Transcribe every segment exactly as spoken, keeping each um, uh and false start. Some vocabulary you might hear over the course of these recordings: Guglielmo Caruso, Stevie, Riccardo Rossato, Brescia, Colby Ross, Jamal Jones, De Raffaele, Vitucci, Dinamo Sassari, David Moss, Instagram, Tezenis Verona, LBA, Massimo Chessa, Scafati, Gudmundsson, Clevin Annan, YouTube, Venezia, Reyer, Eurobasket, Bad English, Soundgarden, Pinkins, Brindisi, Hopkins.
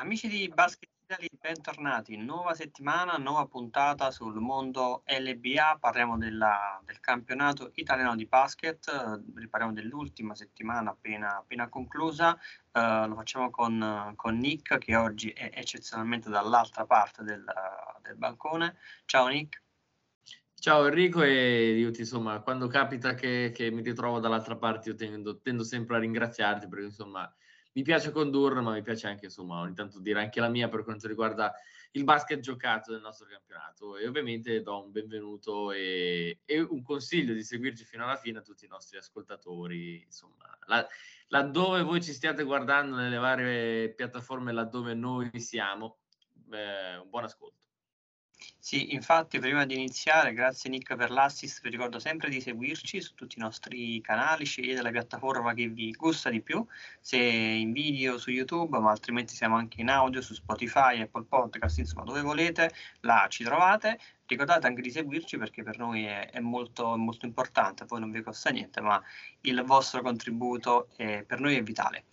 Amici di Basket Italia, bentornati. Nuova settimana, nuova puntata sul mondo L B A. Parliamo della, del campionato italiano di basket. Riparliamo dell'ultima settimana appena, appena conclusa. Uh, lo facciamo con, con Nick, che oggi è eccezionalmente dall'altra parte del, del bancone. Ciao Nick. Ciao Enrico, e io ti, insomma, quando capita che, che mi ritrovo dall'altra parte, io tendo, tendo sempre a ringraziarti, perché insomma mi piace condurre, ma mi piace anche, insomma, ogni tanto dire anche la mia per quanto riguarda il basket giocato del nostro campionato. E ovviamente do un benvenuto e, e un consiglio di seguirci fino alla fine a tutti i nostri ascoltatori, insomma, la, laddove voi ci stiate guardando nelle varie piattaforme, laddove noi siamo, eh, un buon ascolto. Sì, infatti prima di iniziare, grazie Nick per l'assist, vi ricordo sempre di seguirci su tutti i nostri canali, scegliete la piattaforma che vi gusta di più, se in video su YouTube, ma altrimenti siamo anche in audio su Spotify, Apple Podcast, insomma dove volete, là ci trovate. Ricordate anche di seguirci, perché per noi è, è molto, molto importante, poi non vi costa niente, ma il vostro contributo è, per noi è vitale.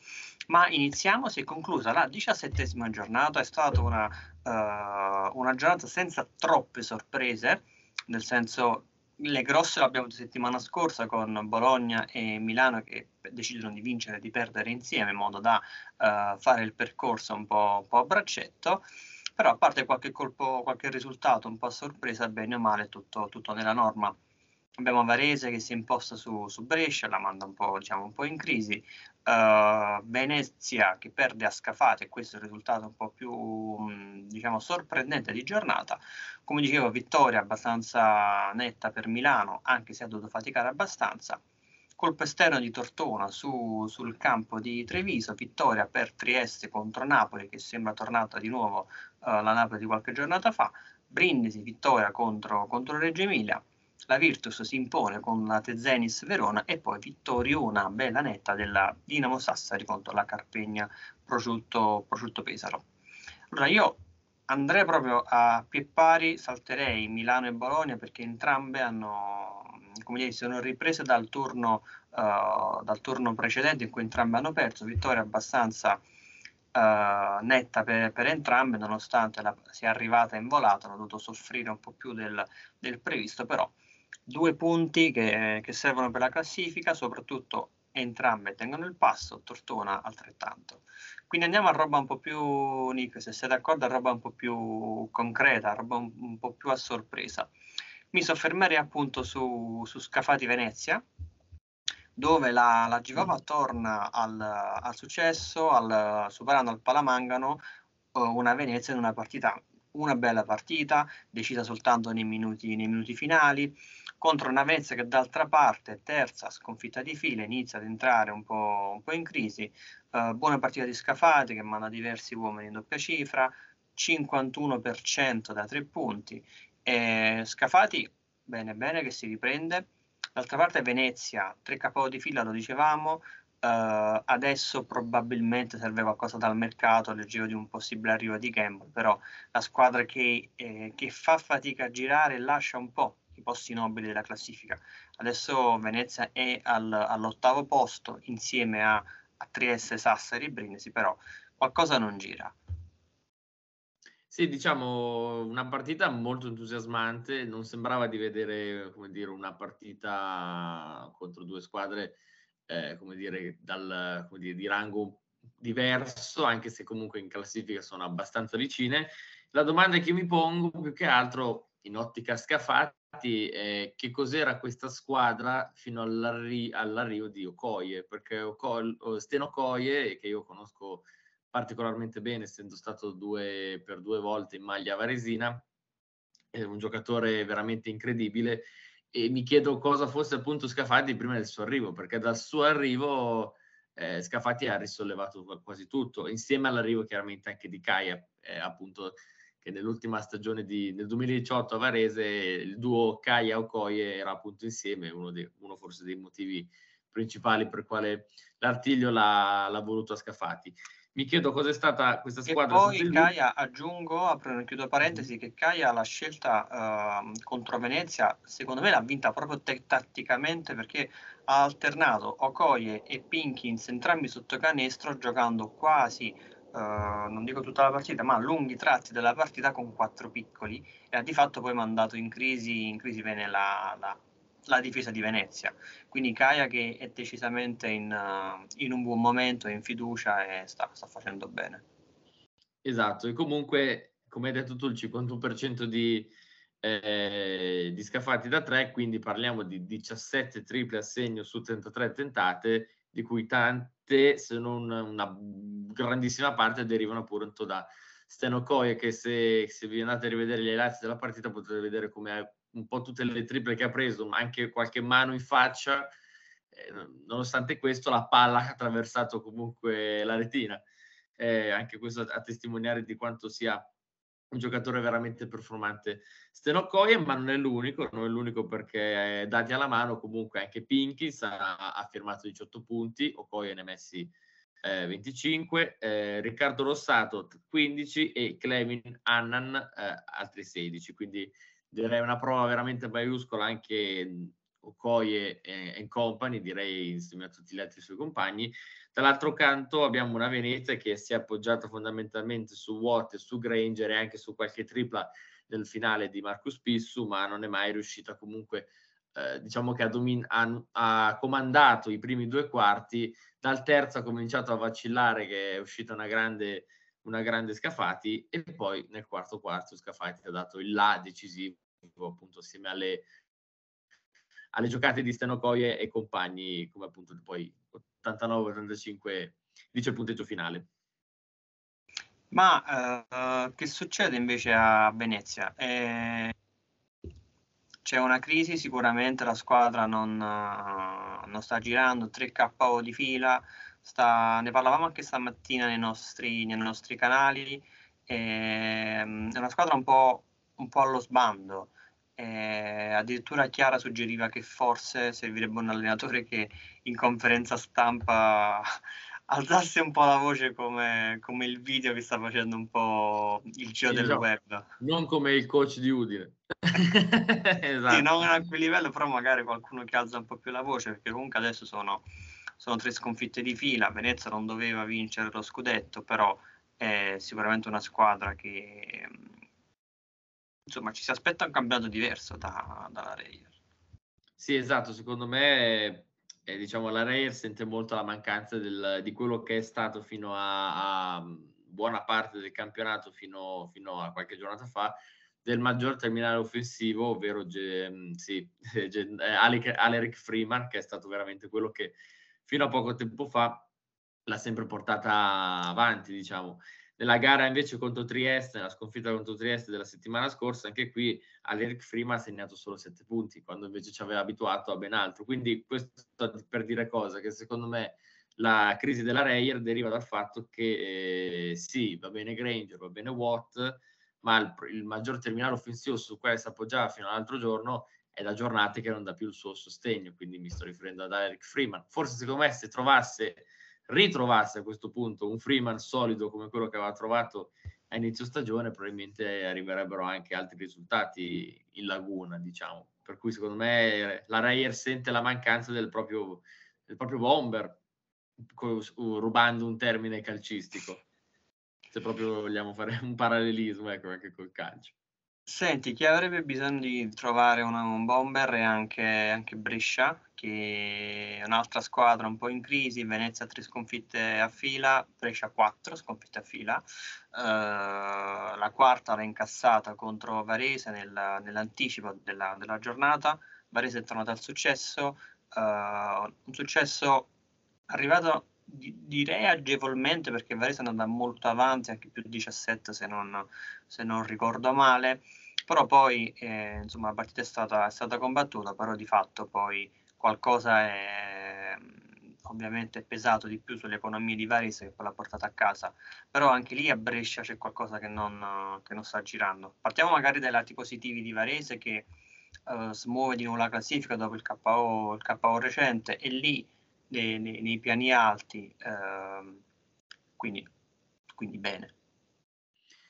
Ma iniziamo, si è conclusa la diciassettesima giornata, è stata una, uh, una giornata senza troppe sorprese, nel senso le grosse le abbiamo settimana scorsa con Bologna e Milano che decidono di vincere e di perdere insieme in modo da uh, fare il percorso un po', un po' a braccetto. Però a parte qualche colpo, qualche risultato un po' a sorpresa, bene o male tutto, tutto nella norma. Abbiamo Varese che si è imposta su, su Brescia, la manda un po', diciamo, un po' in crisi. Uh, Venezia che perde a Scafati, questo è il risultato un po' più mh, diciamo sorprendente di giornata. Come dicevo, vittoria abbastanza netta per Milano, anche se ha dovuto faticare abbastanza. Colpo esterno di Tortona su, sul campo di Treviso, vittoria per Trieste contro Napoli, che sembra tornata di nuovo uh, la Napoli di qualche giornata fa. Brindisi, vittoria contro, contro Reggio Emilia, la Virtus si impone con la Tezenis Verona e poi vittoriona bella netta della Dinamo Sassari contro la Carpegna Prosciutto, prosciutto Pesaro. Allora io andrei proprio a pie pari, salterei Milano e Bologna perché entrambe hanno... come dire, sono riprese dal turno, uh, dal turno precedente in cui entrambe hanno perso, vittoria abbastanza uh, netta per, per entrambe, nonostante la, sia arrivata in volata, hanno dovuto soffrire un po' più del, del previsto, però due punti che, che servono per la classifica, soprattutto entrambe tengono il passo, Tortona altrettanto. Quindi andiamo a roba un po' più, Nick, se sei d'accordo, a roba un po' più concreta, a roba un, un po' più a sorpresa. Mi soffermerei appunto su, su Scafati Venezia, dove la, la Givova torna al, al successo, al, superando al Palamangano una Venezia in una partita, una bella partita, decisa soltanto nei minuti, nei minuti finali, contro una Venezia che d'altra parte, terza, sconfitta di fila, inizia ad entrare un po', un po' in crisi. Eh, buona partita di Scafati che manda diversi uomini in doppia cifra, cinquantuno per cento da tre punti. E Scafati bene bene che si riprende, d'altra parte Venezia tre K O di fila, lo dicevamo, eh, adesso probabilmente serve qualcosa dal mercato, leggevo di un possibile arrivo di Campbell, però la squadra che, eh, che fa fatica a girare lascia un po' i posti nobili della classifica. Adesso Venezia è al, all'ottavo posto insieme a, a Trieste, Sassari e Brindisi, però qualcosa non gira. Sì, diciamo una partita molto entusiasmante, non sembrava di vedere, come dire, una partita contro due squadre eh, come dire, dal, come dire, di rango diverso, anche se comunque in classifica sono abbastanza vicine. La domanda che mi pongo più che altro in ottica Scafati è che cos'era questa squadra fino all'arri- all'arrivo di Okoye, perché Oko- Stan Okoye, che io conosco particolarmente bene, essendo stato due, per due volte in maglia varesina, è un giocatore veramente incredibile, e mi chiedo cosa fosse appunto Scafati prima del suo arrivo, perché dal suo arrivo eh, Scafati ha risollevato quasi tutto, insieme all'arrivo chiaramente anche di Caia, eh, appunto, che nell'ultima stagione di, nel duemiladiciotto a Varese il duo Caia-Okoye era appunto insieme, uno, dei, uno forse dei motivi principali per quale l'Artiglio l'ha, l'ha voluto a Scafati. Mi chiedo cosa è stata questa squadra. E poi Caia, aggiungo, apro e chiudo parentesi, che Caia la scelta uh, contro Venezia, secondo me l'ha vinta proprio te- tatticamente, perché ha alternato Okoye e Pinkins entrambi sotto canestro, giocando quasi uh, eh, non dico tutta la partita, ma lunghi tratti della partita con quattro piccoli, e ha di fatto poi mandato in crisi, in crisi bene la, la, la difesa di Venezia. Quindi Caia, che è decisamente in, uh, in un buon momento, è in fiducia e sta, sta facendo bene. Esatto, e comunque, come hai detto tu, il cinquantuno per cento di, eh, di Scafati da tre, quindi parliamo di diciassette triple a segno su trentatré tentate, di cui tante, se non una grandissima parte, derivano appunto da Stan Okoye, che se, se vi andate a rivedere gli highlights della partita potete vedere come ha un po' tutte le triple che ha preso, ma anche qualche mano in faccia. Eh, nonostante questo, la palla ha attraversato comunque la retina. Eh, anche questo a, a testimoniare di quanto sia un giocatore veramente performante Stan Okoye, ma non è l'unico, non è l'unico perché eh, dati alla mano comunque anche Pinkins ha, ha firmato diciotto punti, Okoye ne ha messi eh, venticinque, eh, Riccardo Rossato quindici e Clevin Annan eh, altri sedici, quindi direi una prova veramente maiuscola anche Okoye e compagni, direi insieme a tutti gli altri suoi compagni. Dall'altro canto abbiamo una Venezia che si è appoggiata fondamentalmente su Watt, su Granger e anche su qualche tripla nel finale di Marcus Pissu, ma non è mai riuscita comunque, eh, diciamo che ha, domin- ha, ha comandato i primi due quarti, dal terzo ha cominciato a vacillare, che è uscita una grande, una grande Scafati, e poi nel quarto quarto Scafati ha dato il là decisivo appunto assieme alle alle giocate di Stan Okoye e compagni, come appunto poi ottantanove ottantacinque dice il punteggio finale. Ma uh, che succede invece a Venezia? Eh, c'è una crisi sicuramente, la squadra non, uh, non sta girando, tre K O di fila, sta, ne parlavamo anche stamattina nei nostri, nei nostri canali, eh, è una squadra un po', un po' allo sbando. Eh, addirittura Chiara suggeriva che forse servirebbe un allenatore che in conferenza stampa alzasse un po' la voce, come, come il video che sta facendo un po' il giro del no, web, non come il coach di Udine. Esatto. Sì, non a quel livello, però magari qualcuno che alza un po' più la voce, perché comunque adesso sono, sono tre sconfitte di fila. Venezia non doveva vincere lo scudetto, però è sicuramente una squadra che insomma ci si aspetta un campionato diverso da, dalla Reyer. Sì, esatto, secondo me eh, diciamo la Reyer sente molto la mancanza del, di quello che è stato fino a, a buona parte del campionato, fino, fino a qualche giornata fa, del maggior terminale offensivo, ovvero ge, sì, ge, Alec, Aleric Freeman, che è stato veramente quello che fino a poco tempo fa l'ha sempre portata avanti, diciamo. Nella gara invece contro Trieste, nella sconfitta contro Trieste della settimana scorsa, anche qui Aleric Freeman ha segnato solo sette punti, quando invece ci aveva abituato a ben altro. Quindi questo per dire cosa? Che secondo me la crisi della Reyer deriva dal fatto che eh, sì, va bene Granger, va bene Watt, ma il, il maggior terminale offensivo su cui si appoggiava fino all'altro giorno è da giornate che non dà più il suo sostegno, quindi mi sto riferendo ad Aleric Freeman. Forse secondo me se trovasse... ritrovasse a questo punto un Freeman solido come quello che aveva trovato a inizio stagione, probabilmente arriverebbero anche altri risultati in laguna, diciamo. Per cui secondo me la Reyer sente la mancanza del proprio, del proprio bomber, rubando un termine calcistico, se proprio vogliamo fare un parallelismo, ecco, anche col calcio. Senti, chi avrebbe bisogno di trovare una, un bomber è anche, anche Brescia, che è un'altra squadra un po' in crisi. Venezia tre sconfitte a fila, Brescia quattro sconfitte a fila, uh, la quarta l'ha incassata contro Varese nel, nell'anticipo della, della giornata. Varese è tornata al successo, uh, un successo arrivato direi agevolmente, perché Varese è andata molto avanti, anche più diciassette se non, se non ricordo male, però poi eh, insomma la partita è stata, è stata combattuta, però di fatto poi qualcosa è ovviamente pesato di più sull'economia di Varese, che poi l'ha portata a casa, però anche lì a Brescia c'è qualcosa che non, che non sta girando. Partiamo magari dai lati positivi di Varese, che eh, smuove di nuovo la classifica dopo il K O, il K O recente, e lì Nei, nei, nei piani alti, ehm, quindi, quindi bene.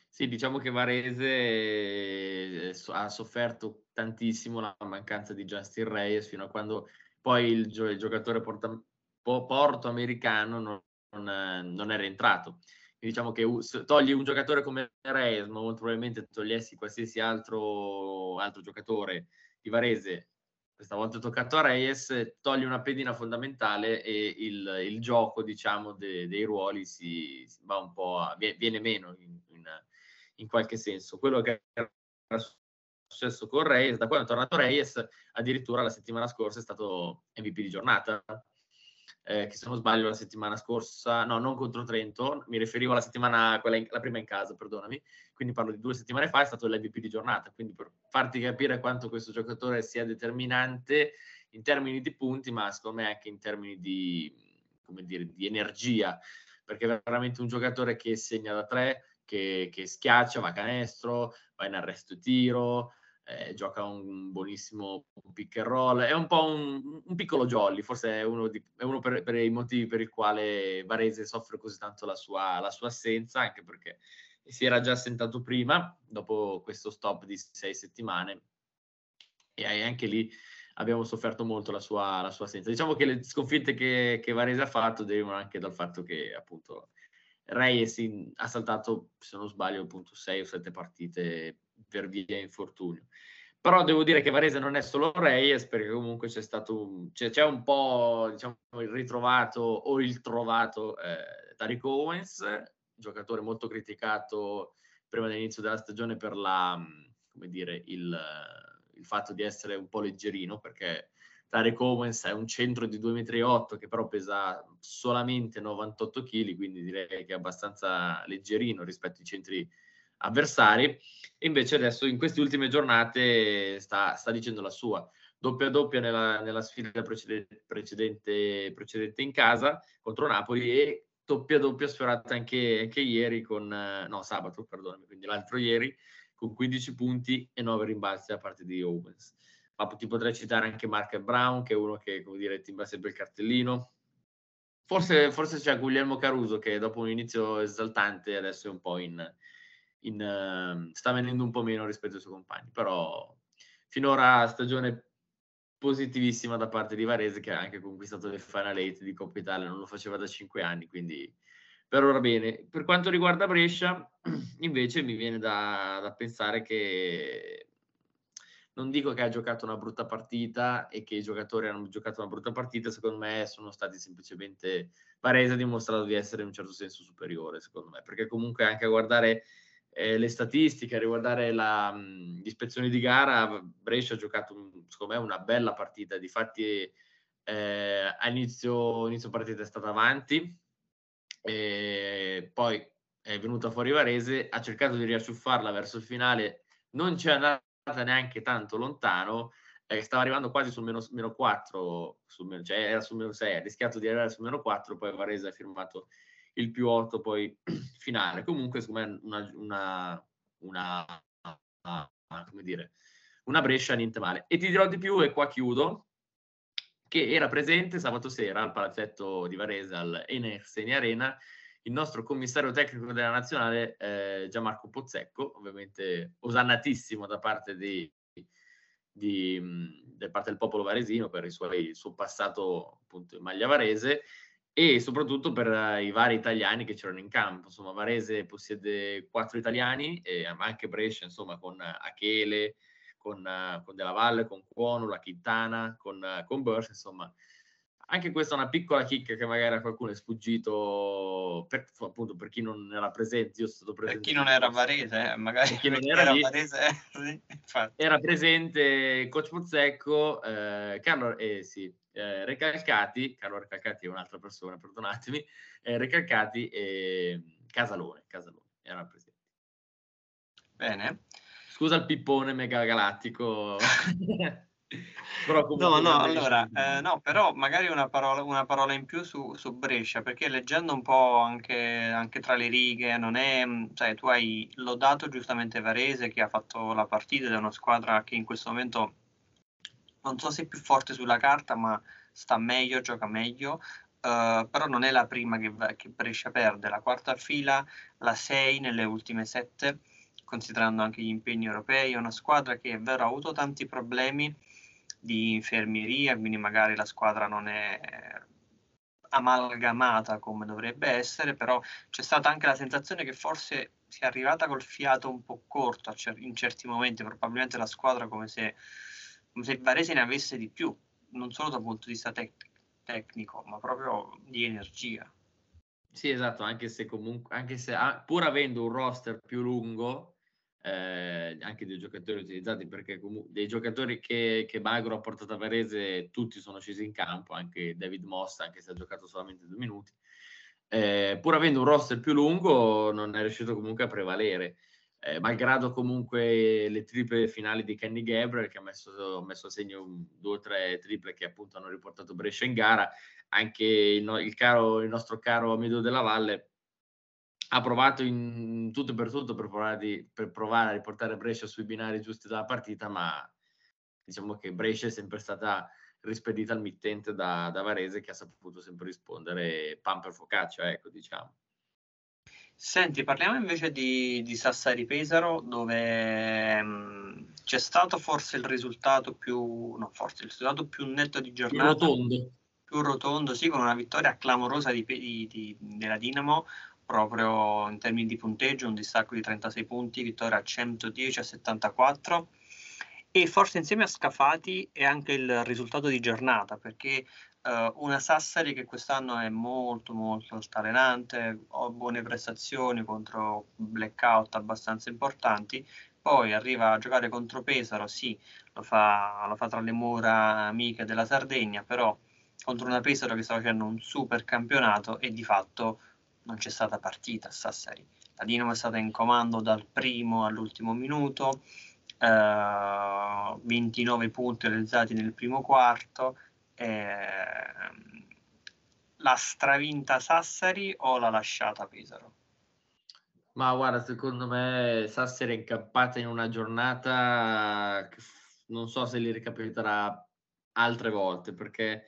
Sì, diciamo che Varese ha sofferto tantissimo la mancanza di Justin Reyes, fino a quando poi il, gio- il giocatore porta- portoamericano non, non, non è rientrato. diciamo che togli un giocatore come Reyer, ma molto probabilmente togliessi qualsiasi altro, altro giocatore di Varese, questa volta è toccato a Reyes, toglie una pedina fondamentale e il, il gioco, diciamo, de, dei ruoli si, si va un po' a, viene meno in, in, in qualche senso. Quello che era successo con Reyes, da quando è tornato Reyes, addirittura la settimana scorsa è stato M V P di giornata, eh, che se non sbaglio la settimana scorsa, no, non contro Trento, mi riferivo alla settimana, quella in, la prima in casa, perdonami, quindi parlo di due settimane fa, è stato l'M V P di giornata, quindi per farti capire quanto questo giocatore sia determinante in termini di punti, ma secondo me anche in termini di, come dire, di energia, perché è veramente un giocatore che segna da tre, che, che schiaccia, va a canestro, va in arresto tiro, eh, gioca un buonissimo pick and roll, è un po' un, un piccolo jolly, forse è uno, di, è uno per, per i motivi per il quale Varese soffre così tanto la sua, la sua assenza, anche perché si era già assentato prima, dopo questo stop di sei settimane, e anche lì abbiamo sofferto molto la sua, la sua assenza. Diciamo che le sconfitte che, che Varese ha fatto derivano anche dal fatto che appunto Reyes ha saltato, se non sbaglio, appunto sei o sette partite per via infortunio. Però devo dire che Varese non è solo Reyes, perché comunque c'è stato un, c'è, c'è un po', diciamo, il ritrovato o il trovato eh, Tariq Owens, giocatore molto criticato prima dell'inizio della stagione per la, come dire, il, il fatto di essere un po' leggerino, perché Tariq Owens è un centro di due virgola otto metri che però pesa solamente novantotto chili, quindi direi che è abbastanza leggerino rispetto ai centri avversari, e invece adesso in queste ultime giornate sta, sta dicendo la sua. Doppia doppia nella, nella sfida precedente, precedente, precedente in casa contro Napoli, e doppia doppia sfiorata anche, anche ieri con, no sabato, perdonami, quindi l'altro ieri, con quindici punti e nove rimbalzi da parte di Owens. Ma ti potrei citare anche Mark Brown, che è uno che, come dire, timbra sempre il cartellino. Forse, forse c'è Guglielmo Caruso, che dopo un inizio esaltante adesso è un po' in, in uh, sta venendo un po' meno rispetto ai suoi compagni, però finora stagione positivissima da parte di Varese, che ha anche conquistato le Final Eight di Coppa Italia, non lo faceva da cinque anni, quindi per ora bene. Per quanto riguarda Brescia, invece, mi viene da, da pensare che, non dico che ha giocato una brutta partita e che i giocatori hanno giocato una brutta partita, secondo me sono stati semplicemente, Varese ha dimostrato di essere in un certo senso superiore, secondo me, perché comunque anche a guardare Eh, le statistiche, a riguardare l'ispezione di gara, Brescia ha giocato un, secondo me una bella partita. Difatti eh, all'inizio inizio partita è stata avanti, eh, poi è venuta fuori Varese, ha cercato di riacciuffarla verso il finale, non c'è andata neanche tanto lontano, eh, stava arrivando quasi sul meno quattro, sul, cioè era sul meno sei, ha rischiato di arrivare sul meno quattro, poi Varese ha firmato il più otto poi finale. Comunque secondo me una, una, una, una, come dire, una Brescia niente male. E ti dirò di più, e qua chiudo, che era presente sabato sera al palazzetto di Varese, al Enerseni Arena, il nostro commissario tecnico della nazionale eh, Gianmarco Pozzecco, ovviamente osannatissimo da parte di, di, da parte del popolo varesino per il suo, il suo passato appunto in maglia varese, e soprattutto per i vari italiani che c'erano in campo. Insomma, Varese possiede quattro italiani, eh, ma anche Brescia, insomma, con Achele, con, con Della Valle, con Cuono, la Chintana, con, con Burs, insomma. Anche questa è una piccola chicca che magari a qualcuno è sfuggito, per, appunto per chi non era presente, io sono stato presente. Per chi non era Varese, magari per chi non era, era lì, Varese, sì, era presente Coach Pozzecco, eh, Carlo, eh, sì, eh, Recalcati, Carlo Recalcati è un'altra persona, perdonatemi, eh, Recalcati e Casalone, Casalone, erano presenti. Bene. Scusa il pippone mega galattico. Però no, no, allora, eh, no, però magari una parola, una parola in più su, su Brescia, perché leggendo un po' anche, anche tra le righe, non è, sai, tu hai lodato giustamente Varese, che ha fatto la partita ed è una squadra che in questo momento non so se è più forte sulla carta, ma sta meglio, gioca meglio. Uh, però non è la prima che, che Brescia perde, la quarta fila, la sei nelle ultime sette, considerando anche gli impegni europei. È una squadra che è vero ha avuto tanti problemi di infermieria, quindi magari la squadra non è amalgamata come dovrebbe essere, però c'è stata anche la sensazione che forse sia arrivata col fiato un po' corto in certi momenti, probabilmente la squadra come se, come se il Varese ne avesse di più, non solo dal punto di vista tec- tecnico, ma proprio di energia. Sì, esatto, anche se comunque, anche se ah, pur avendo un roster più lungo, Eh, anche dei giocatori utilizzati, perché comunque dei giocatori che, che Magro ha portato a Varese tutti sono scesi in campo, anche David Moss, anche se ha giocato solamente due minuti, eh, pur avendo un roster più lungo non è riuscito comunque a prevalere, eh, malgrado comunque le triple finali di Kenny Gabriel, che ha messo, messo a segno due o tre triple che appunto hanno riportato Brescia in gara. Anche il, no, il, caro, il nostro caro Amido della Valle ha provato in tutto e per tutto per provare, di, per provare a riportare Brescia sui binari giusti dalla partita, ma diciamo che Brescia è sempre stata rispedita al mittente da, da Varese, che ha saputo sempre rispondere pan per focaccia, ecco, diciamo. Senti, parliamo invece di, di Sassari Pesaro, dove mh, c'è stato forse il risultato più no, forse il risultato più netto di giornata, più rotondo, più rotondo sì, con una vittoria clamorosa di, di, di, della Dinamo, proprio in termini di punteggio, un distacco di trentasei punti, vittoria centodieci a settantaquattro, e forse insieme a Scafati è anche il risultato di giornata, perché eh, una Sassari che quest'anno è molto molto altalenante, ha buone prestazioni contro blackout abbastanza importanti, poi arriva a giocare contro Pesaro, sì, lo fa, lo fa tra le mura amiche della Sardegna, però contro una Pesaro che sta facendo un super campionato e di fatto non c'è stata partita a Sassari. La Dinamo è stata in comando dal primo all'ultimo minuto, eh, ventinove punti realizzati nel primo quarto. Eh, la stravinta Sassari o l'ha lasciata Pesaro? Ma guarda, secondo me Sassari è incappata in una giornata che non so se li ricapiterà altre volte, perché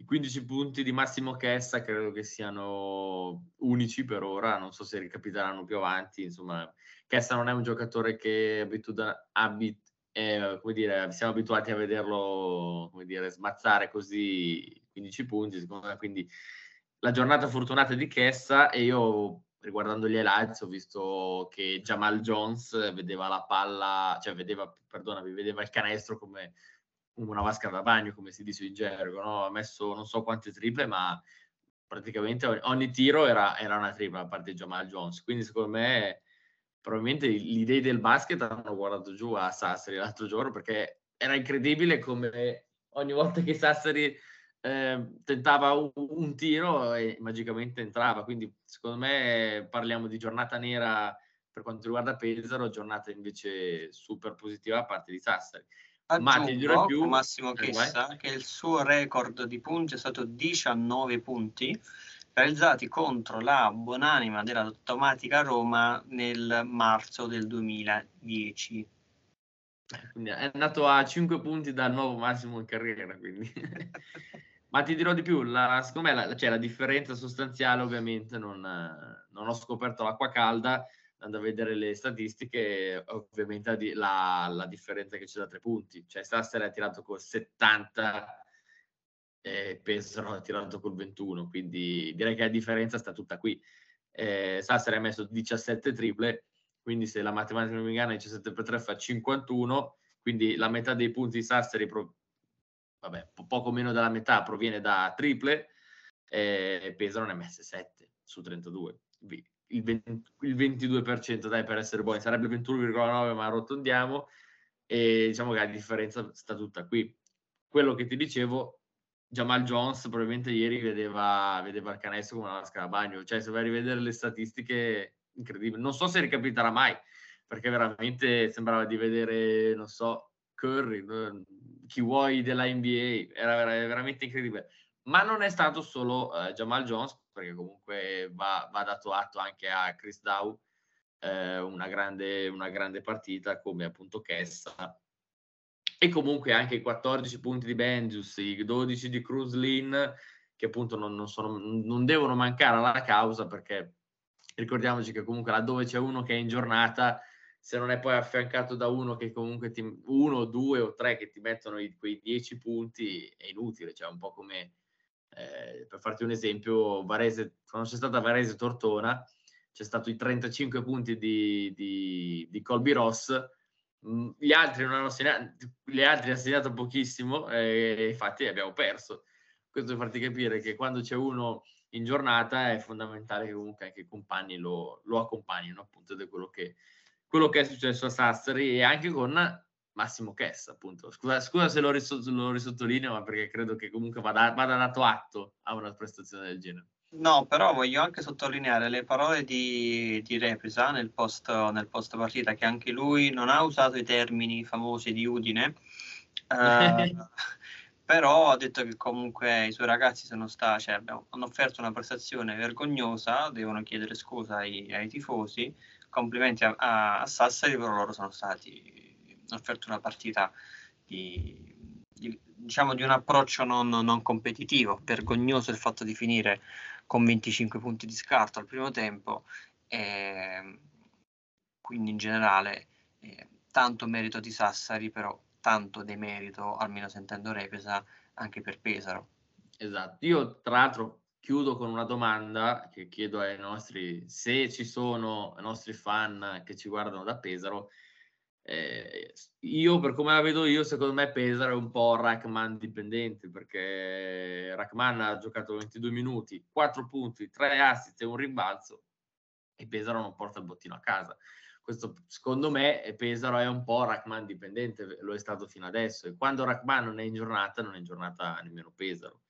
i quindici punti di Massimo Chessa credo che siano unici per ora, non so se ricapiteranno più avanti. Insomma, Chessa non è un giocatore che abituda, abit, eh, come dire, siamo abituati a vederlo, come dire, smazzare così quindici punti, secondo me. Quindi la giornata fortunata di Chessa, e io riguardando gli highlights ho visto che Jamal Jones vedeva la palla, cioè vedeva, perdonami, vedeva il canestro come una vasca da bagno, come si dice in gergo, no? Ha messo non so quante triple, ma praticamente ogni, ogni tiro era, era una tripla a parte Jamal Jones. Quindi secondo me probabilmente gli dei del basket hanno guardato giù a Sassari l'altro giorno, perché era incredibile come ogni volta che Sassari eh, tentava un, un tiro e magicamente entrava. Quindi secondo me parliamo di giornata nera per quanto riguarda Pesaro, giornata invece super positiva a parte di Sassari. Aggiungo più, Massimo Chessa, che il suo record di punti è stato diciannove punti realizzati contro la buonanima della Automatica Roma nel marzo del duemiladieci. Quindi è andato a cinque punti dal nuovo massimo in carriera, quindi. Ma ti dirò di più, la, secondo me la, cioè, la differenza sostanziale, ovviamente non, non ho scoperto l'acqua calda, andando a vedere le statistiche, ovviamente la, la differenza che c'è da tre punti. Cioè Sassari ha tirato col settanta e Pesaro ha tirato col ventuno, quindi direi che la differenza sta tutta qui. Eh, Sassari ha messo diciassette triple, quindi se la matematica non mi inganna diciassette per tre fa cinquantuno, quindi la metà dei punti di Sassari, prov- vabbè, poco meno della metà, proviene da triple, e Pesaro ne ha messe sette su trentadue. Il, venti, il ventidue per cento, dai, per essere buoni, sarebbe il ventuno virgola nove, ma arrotondiamo, e diciamo che la differenza sta tutta qui. Quello che ti dicevo, Jamal Jones probabilmente ieri vedeva, vedeva il canestro come una vasca da bagno, cioè se vai a rivedere le statistiche, incredibile. Non so se ricapiterà mai, perché veramente sembrava di vedere, non so, Curry, chi vuoi della N B A, era veramente incredibile. Ma non è stato solo uh, Jamal Jones, perché comunque va, va dato atto anche a Chris Dow, eh, una, grande, una grande partita come appunto Chessa, e comunque anche i quattordici punti di Benjus, i dodici di Cruzlin, che appunto non, non, sono, non devono mancare alla causa, perché ricordiamoci che comunque laddove c'è uno che è in giornata, se non è poi affiancato da uno che comunque ti, uno, due o tre che ti mettono i, quei dieci punti, è inutile. Cioè un po' come Eh, per farti un esempio, Varese, quando c'è stata Varese Tortona c'è stato i trentacinque punti di, di, di Colby Ross, gli altri non hanno segnato, gli altri hanno segnato pochissimo e infatti abbiamo perso. Questo per farti capire che quando c'è uno in giornata è fondamentale che comunque anche i compagni lo, lo accompagnino, appunto, ed è quello che, quello che è successo a Sassari e anche con Massimo Chessa, appunto. Scusa, scusa se lo, ris- lo risottolineo, ma perché credo che comunque vada, vada dato atto a una prestazione del genere. No, però voglio anche sottolineare le parole di, di Repesa nel post, nel post partita, che anche lui non ha usato i termini famosi di Udine, eh, però ha detto che comunque i suoi ragazzi sono stati, cioè, abbiamo, hanno offerto una prestazione vergognosa, devono chiedere scusa ai, ai tifosi, complimenti a, a, a Sassari, però loro sono stati, hanno offerto una partita di... Di, diciamo di un approccio non, non competitivo. Vergognoso il fatto di finire con venticinque punti di scarto al primo tempo, eh, quindi in generale eh, tanto merito di Sassari, però tanto demerito, almeno sentendo Repesa, anche per Pesaro. Esatto, io tra l'altro chiudo con una domanda che chiedo ai nostri, se ci sono i nostri fan che ci guardano da Pesaro. Eh, io per come la vedo io, secondo me Pesaro è un po' Rakman dipendente, perché Rakman ha giocato ventidue minuti, quattro punti, tre assist e un rimbalzo, e Pesaro non porta il bottino a casa. Questo secondo me Pesaro è un po' Rakman dipendente, lo è stato fino adesso, e quando Rakman non è in giornata non è in giornata nemmeno Pesaro,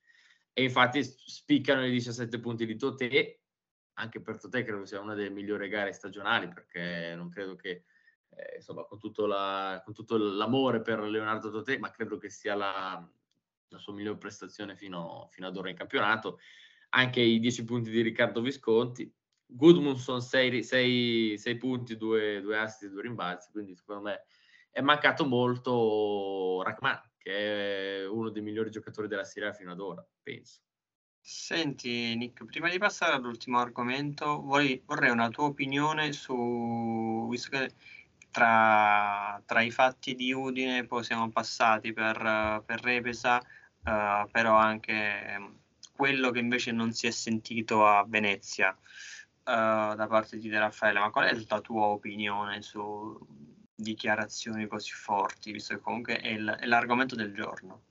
e infatti spiccano i diciassette punti di Totè. Anche per Totè credo sia una delle migliori gare stagionali, perché non credo che Eh, insomma, con tutto, la, con tutto l'amore per Leonardo Totè, ma credo che sia la, la sua miglior prestazione fino, fino ad ora in campionato. Anche i dieci punti di Riccardo Visconti, Gudmundsson sei punti, due assist, due rimbalzi, quindi secondo me è mancato molto Rakman, che è uno dei migliori giocatori della Serie A fino ad ora, penso. Senti Nick, prima di passare all'ultimo argomento, vorrei, vorrei una tua opinione su, visto che Tra, tra i fatti di Udine poi siamo passati per, per Repesa, uh, però anche quello che invece non si è sentito a Venezia uh, da parte di De Raffaele. Ma qual è la tua opinione su dichiarazioni così forti, visto che comunque è, il, è l'argomento del giorno?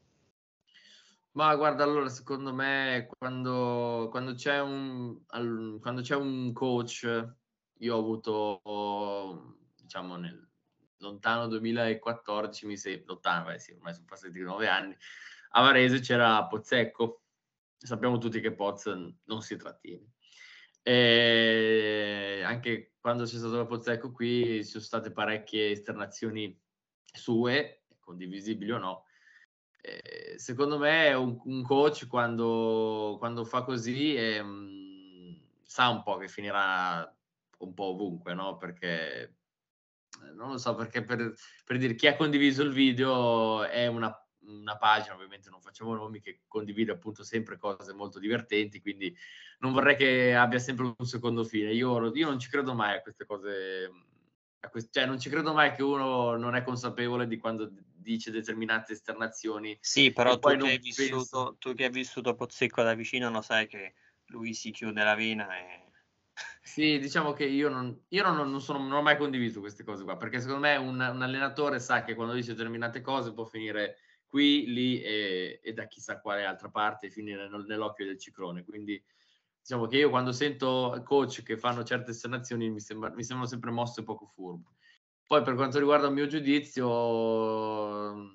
Ma guarda, allora secondo me quando, quando, c'è, un, quando c'è un coach, io ho avuto... Ho, diciamo nel lontano duemilaquattordici, mi sembra, lontano, beh, sì, ormai sono passati nove anni, a Varese c'era Pozzecco, sappiamo tutti che Poz non si trattiene. E anche quando c'è stato Pozzecco qui ci sono state parecchie esternazioni sue, condivisibili o no. E secondo me un, un coach quando, quando fa così è, sa un po' che finirà un po' ovunque, no? Perché... non lo so, perché per, per dire chi ha condiviso il video è una, una pagina, ovviamente non facciamo nomi, che condivide appunto sempre cose molto divertenti, quindi non vorrei che abbia sempre un secondo fine. Io, io non ci credo mai a queste cose, a quest- cioè non ci credo mai che uno non è consapevole di quando dice determinate esternazioni. Sì, però tu, poi che non hai vissuto, penso... tu che hai vissuto Pozzecco da vicino lo sai che lui si chiude la vena e... Sì, diciamo che io non, io non, non, sono, non ho mai condiviso queste cose qua, perché secondo me un, un allenatore sa che quando dice determinate cose può finire qui, lì e, e da chissà quale altra parte, e finire nell'occhio del ciclone. Quindi diciamo che io quando sento coach che fanno certe esternazioni mi, sembra, mi sembrano sempre mosse poco furbe. Poi per quanto riguarda il mio giudizio,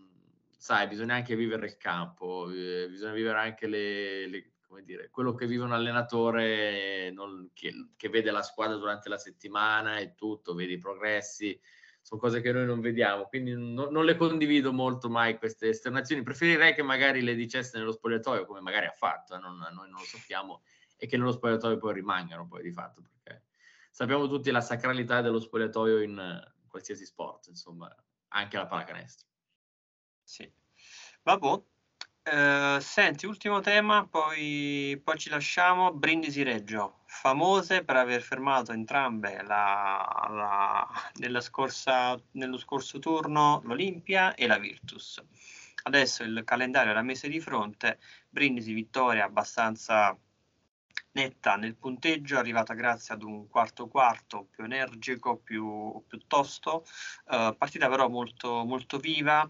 sai, bisogna anche vivere il campo, eh, bisogna vivere anche le... le come dire, quello che vive un allenatore, non, che, che vede la squadra durante la settimana e tutto, vede i progressi, sono cose che noi non vediamo, quindi no, non le condivido molto mai queste esternazioni. Preferirei che magari le dicesse nello spogliatoio, come magari ha fatto, eh, non, noi non lo sappiamo, e che nello spogliatoio poi rimangano poi di fatto, perché sappiamo tutti la sacralità dello spogliatoio in, in qualsiasi sport, insomma, anche la pallacanestro. Sì, vabbè. Uh, senti, ultimo tema, poi, poi ci lasciamo. Brindisi Reggio, famose per aver fermato entrambe la, la, nella scorsa, nello scorso turno l'Olimpia e la Virtus. adesso il calendario era messo di fronte. Brindisi vittoria abbastanza netta nel punteggio, arrivata grazie ad un quarto quarto più energico, più piuttosto uh, partita però molto, molto viva.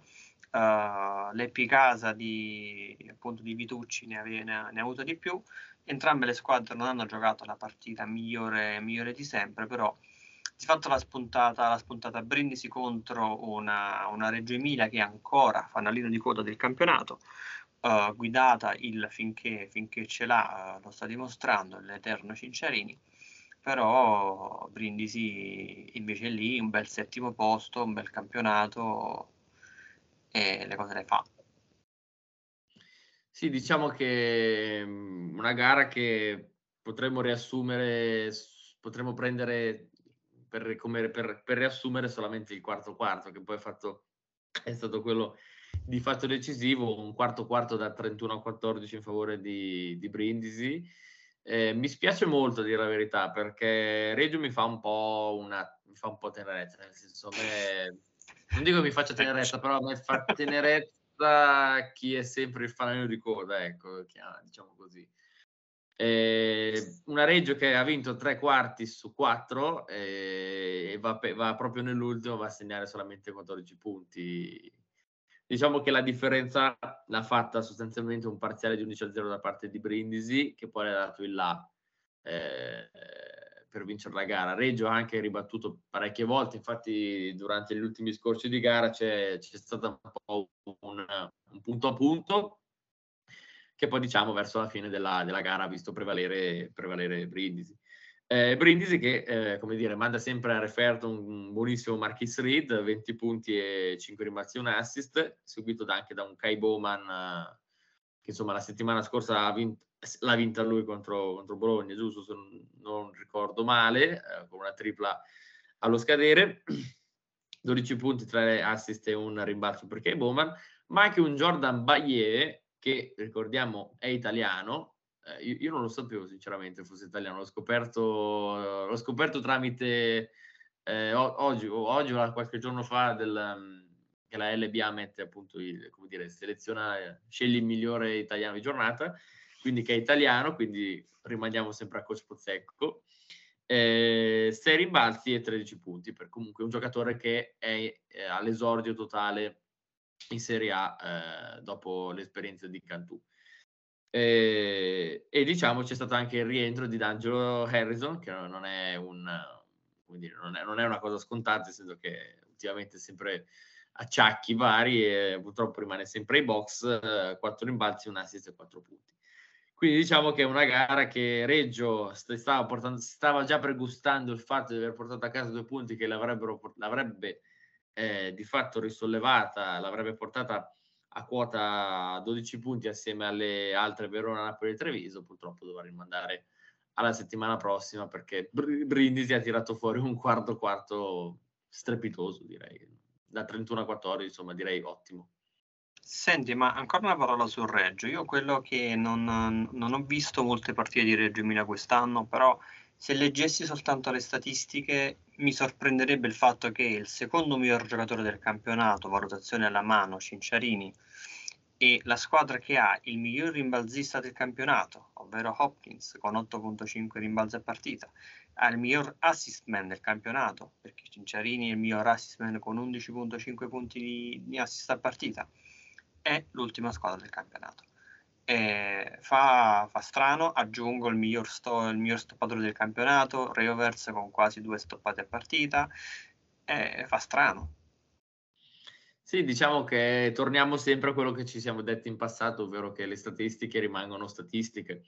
Uh, l'epicasa di, appunto, di Vitucci ne, ave, ne, ha, ne ha avuto di più. Entrambe le squadre non hanno giocato la partita migliore, migliore di sempre, però di fatto la spuntata, la spuntata Brindisi contro una, una Reggio Emilia che è ancora fanalino di coda del campionato, uh, guidata il finché, finché ce l'ha, uh, lo sta dimostrando l'eterno Cinciarini, però Brindisi invece lì un bel settimo posto, un bel campionato e le cose le fa. Sì, diciamo che una gara che potremmo riassumere, potremmo prendere per, come, per, per riassumere solamente il quarto quarto, che poi è, fatto, è stato quello di fatto decisivo, un quarto quarto da trentuno a quattordici in favore di, di Brindisi. Eh, mi spiace molto, a dire la verità, perché Reggio mi fa un po' una, mi fa un po' tenerezza, nel senso, me, non dico che mi faccia tenerezza, però mi fa tenerezza chi è sempre il fanalino di coda, ecco, diciamo così. Eh, una Reggio che ha vinto tre quarti su quattro eh, e va, va proprio nell'ultimo, va a segnare solamente quattordici punti. Diciamo che la differenza l'ha fatta sostanzialmente un parziale di undici a zero da parte di Brindisi, che poi ha dato il là eh, per vincere la gara. Reggio ha anche ribattuto parecchie volte, infatti durante gli ultimi scorci di gara c'è, c'è stato un po' un, un punto a punto, che poi diciamo verso la fine della, della gara ha visto prevalere, prevalere Brindisi. Eh, Brindisi che eh, come dire, manda sempre a referto un buonissimo Marquis Reed, venti punti e cinque rimbalzi e un assist, seguito da, anche da un Kai Bowman eh, che insomma la settimana scorsa ha vinto, l'ha vinta lui contro, contro Bologna, giusto, se non, non ricordo male, eh, con una tripla allo scadere, dodici punti, tre assist e un rimbalzo per Kai Bowman, ma anche un Jordan Bayer che ricordiamo è italiano, eh, io, io non lo sapevo sinceramente fosse italiano, l'ho scoperto, l'ho scoperto tramite eh, oggi o oggi, qualche giorno fa, del, um, che la L B A mette appunto, il, come dire, seleziona, scegli il migliore italiano di giornata, quindi che è italiano, quindi rimaniamo sempre a Coach Pozzecco, eh, sei rimbalzi e tredici punti, per comunque un giocatore che è eh, all'esordio totale in Serie A eh, dopo l'esperienza di Cantù. E, e diciamo c'è stato anche il rientro di D'Angelo Harrison, che non è, un, come dire, non, è, non è una cosa scontata, nel senso che ultimamente sempre acciacchi vari e purtroppo rimane sempre ai box, eh, quattro rimbalzi, un assist e quattro punti. Quindi diciamo che è una gara che Reggio stava, portando, stava già pregustando il fatto di aver portato a casa due punti che l'avrebbe Eh, di fatto risollevata, l'avrebbe portata a quota dodici punti assieme alle altre Verona, Napoli e Treviso. Purtroppo dovrà rimandare alla settimana prossima perché Brindisi ha tirato fuori un quarto quarto strepitoso, direi, da trentuno a quattordici, insomma, direi ottimo. Senti, ma ancora una parola sul Reggio. Io quello che non, non ho visto molte partite di Reggio Emilia quest'anno, però se leggessi soltanto le statistiche mi sorprenderebbe il fatto che il secondo miglior giocatore del campionato, valutazione alla mano, Cinciarini, e la squadra che ha il miglior rimbalzista del campionato, ovvero Hopkins, con otto virgola cinque rimbalzi a partita, ha il miglior assist man del campionato, perché Cinciarini è il miglior assist man con undici virgola cinque punti di, di assist a partita, è l'ultima squadra del campionato. Eh, fa, fa strano. Aggiungo il miglior, sto, il miglior stoppatore del campionato, Reyer, con quasi due stoppate a partita, eh, fa strano. Sì, diciamo che torniamo sempre a quello che ci siamo detti in passato, ovvero che le statistiche rimangono statistiche,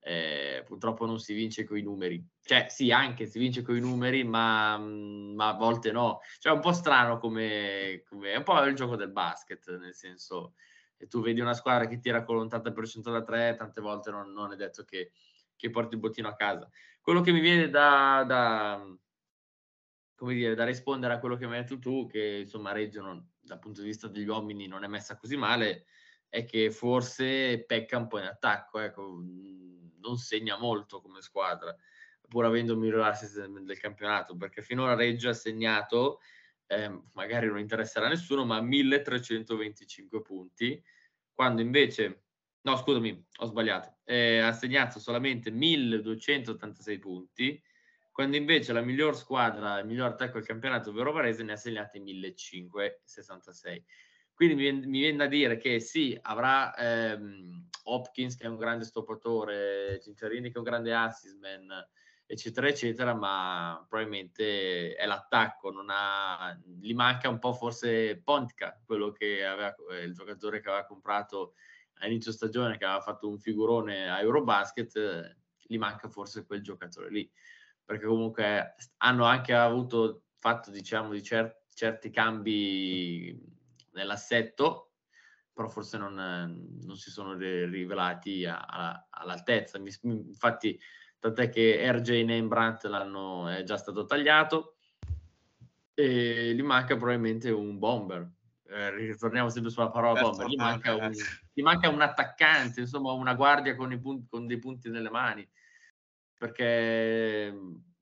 eh, purtroppo non si vince coi numeri, cioè sì, anche si vince coi numeri, ma, ma a volte no, cioè è un po' strano, come, come è un po' il gioco del basket, nel senso, e tu vedi una squadra che tira con l'ottanta per cento da tre, tante volte non, non è detto che, che porti il bottino a casa. Quello che mi viene da, da, come dire, da rispondere a quello che mi hai detto tu, che insomma Reggio non, dal punto di vista degli uomini non è messa così male, è che forse pecca un po' in attacco, ecco, non segna molto come squadra, pur avendo migliorato il del campionato, perché finora Reggio ha segnato eh, magari non interesserà a nessuno, ma milletrecentoventicinque punti, quando invece, no scusami, ho sbagliato, eh, ha segnato solamente milleduecentottantasei punti, quando invece la miglior squadra, il miglior attacco del campionato, ovvero Varese, ne ha segnati millecinquecentosessantasei. Quindi mi viene da dire che sì, avrà ehm, Hopkins che è un grande stoppatore, Cinciarini che è un grande assist man, eccetera, eccetera, ma probabilmente è l'attacco, non ha, gli manca un po' forse Pontica, quello che aveva, il giocatore che aveva comprato all'inizio stagione, che aveva fatto un figurone a Eurobasket, gli manca forse quel giocatore lì, perché comunque hanno anche avuto, fatto diciamo di cer- certi cambi nell'assetto, però forse non, non si sono rivelati a, a, all'altezza. Mi, infatti, tant'è che R J Nembrandt l'hanno, è già stato tagliato e gli manca probabilmente un bomber. Eh, ritorniamo sempre sulla parola per bomber, gli manca, un, gli manca un attaccante, insomma una guardia con, i punti, con dei punti nelle mani, perché...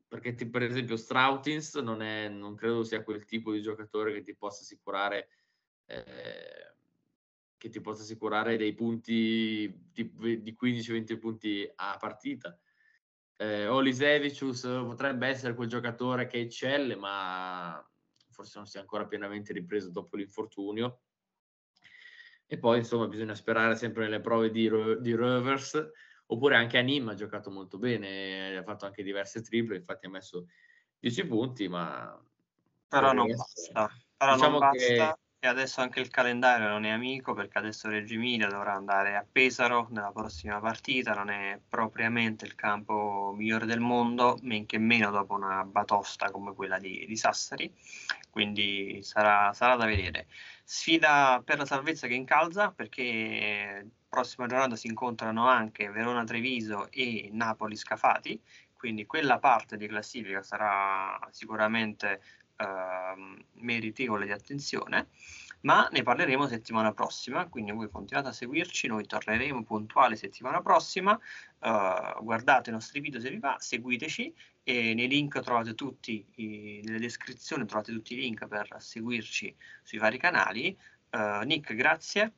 perché ti, per esempio Strautins non, è, non credo sia quel tipo di giocatore che ti possa assicurare eh, che ti possa assicurare dei punti di, di quindici venti punti a partita. eh, Olisevicius potrebbe essere quel giocatore che eccelle, ma forse non si è ancora pienamente ripreso dopo l'infortunio, e poi insomma bisogna sperare sempre nelle prove di, di Rovers. Oppure anche Anim ha giocato molto bene, ha fatto anche diverse triple, infatti ha messo dieci punti, ma... Però non basta, però diciamo non basta, che... e adesso anche il calendario non è amico, perché adesso Reggio Emilia dovrà andare a Pesaro nella prossima partita, non è propriamente il campo migliore del mondo, men che meno dopo una batosta come quella di, di Sassari, quindi sarà, sarà da vedere. Sfida per la salvezza che incalza, perché... prossima giornata si incontrano anche Verona-Treviso e Napoli-Scafati, quindi quella parte di classifica sarà sicuramente eh, meritevole di attenzione, ma ne parleremo settimana prossima, quindi voi continuate a seguirci, noi torneremo puntuali settimana prossima, eh, guardate i nostri video se vi va, seguiteci, e nei link trovate tutti, i, nelle descrizioni trovate tutti i link per seguirci sui vari canali. Eh, Nick, grazie.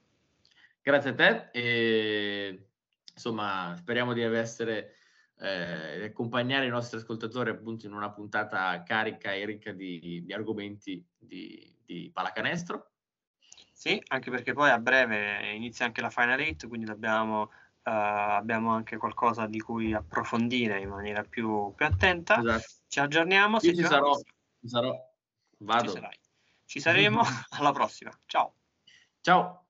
Grazie a te, e insomma speriamo di essere, eh, accompagnare i nostri ascoltatori appunto in una puntata carica e ricca di, di argomenti di, di pallacanestro. Sì, anche perché poi a breve inizia anche la Final Eight, quindi dobbiamo, eh, abbiamo anche qualcosa di cui approfondire in maniera più, più attenta. Esatto. Ci aggiorniamo. Io se ci sarò, ci sarò, vado. Ci, ci saremo, alla prossima, ciao. Ciao.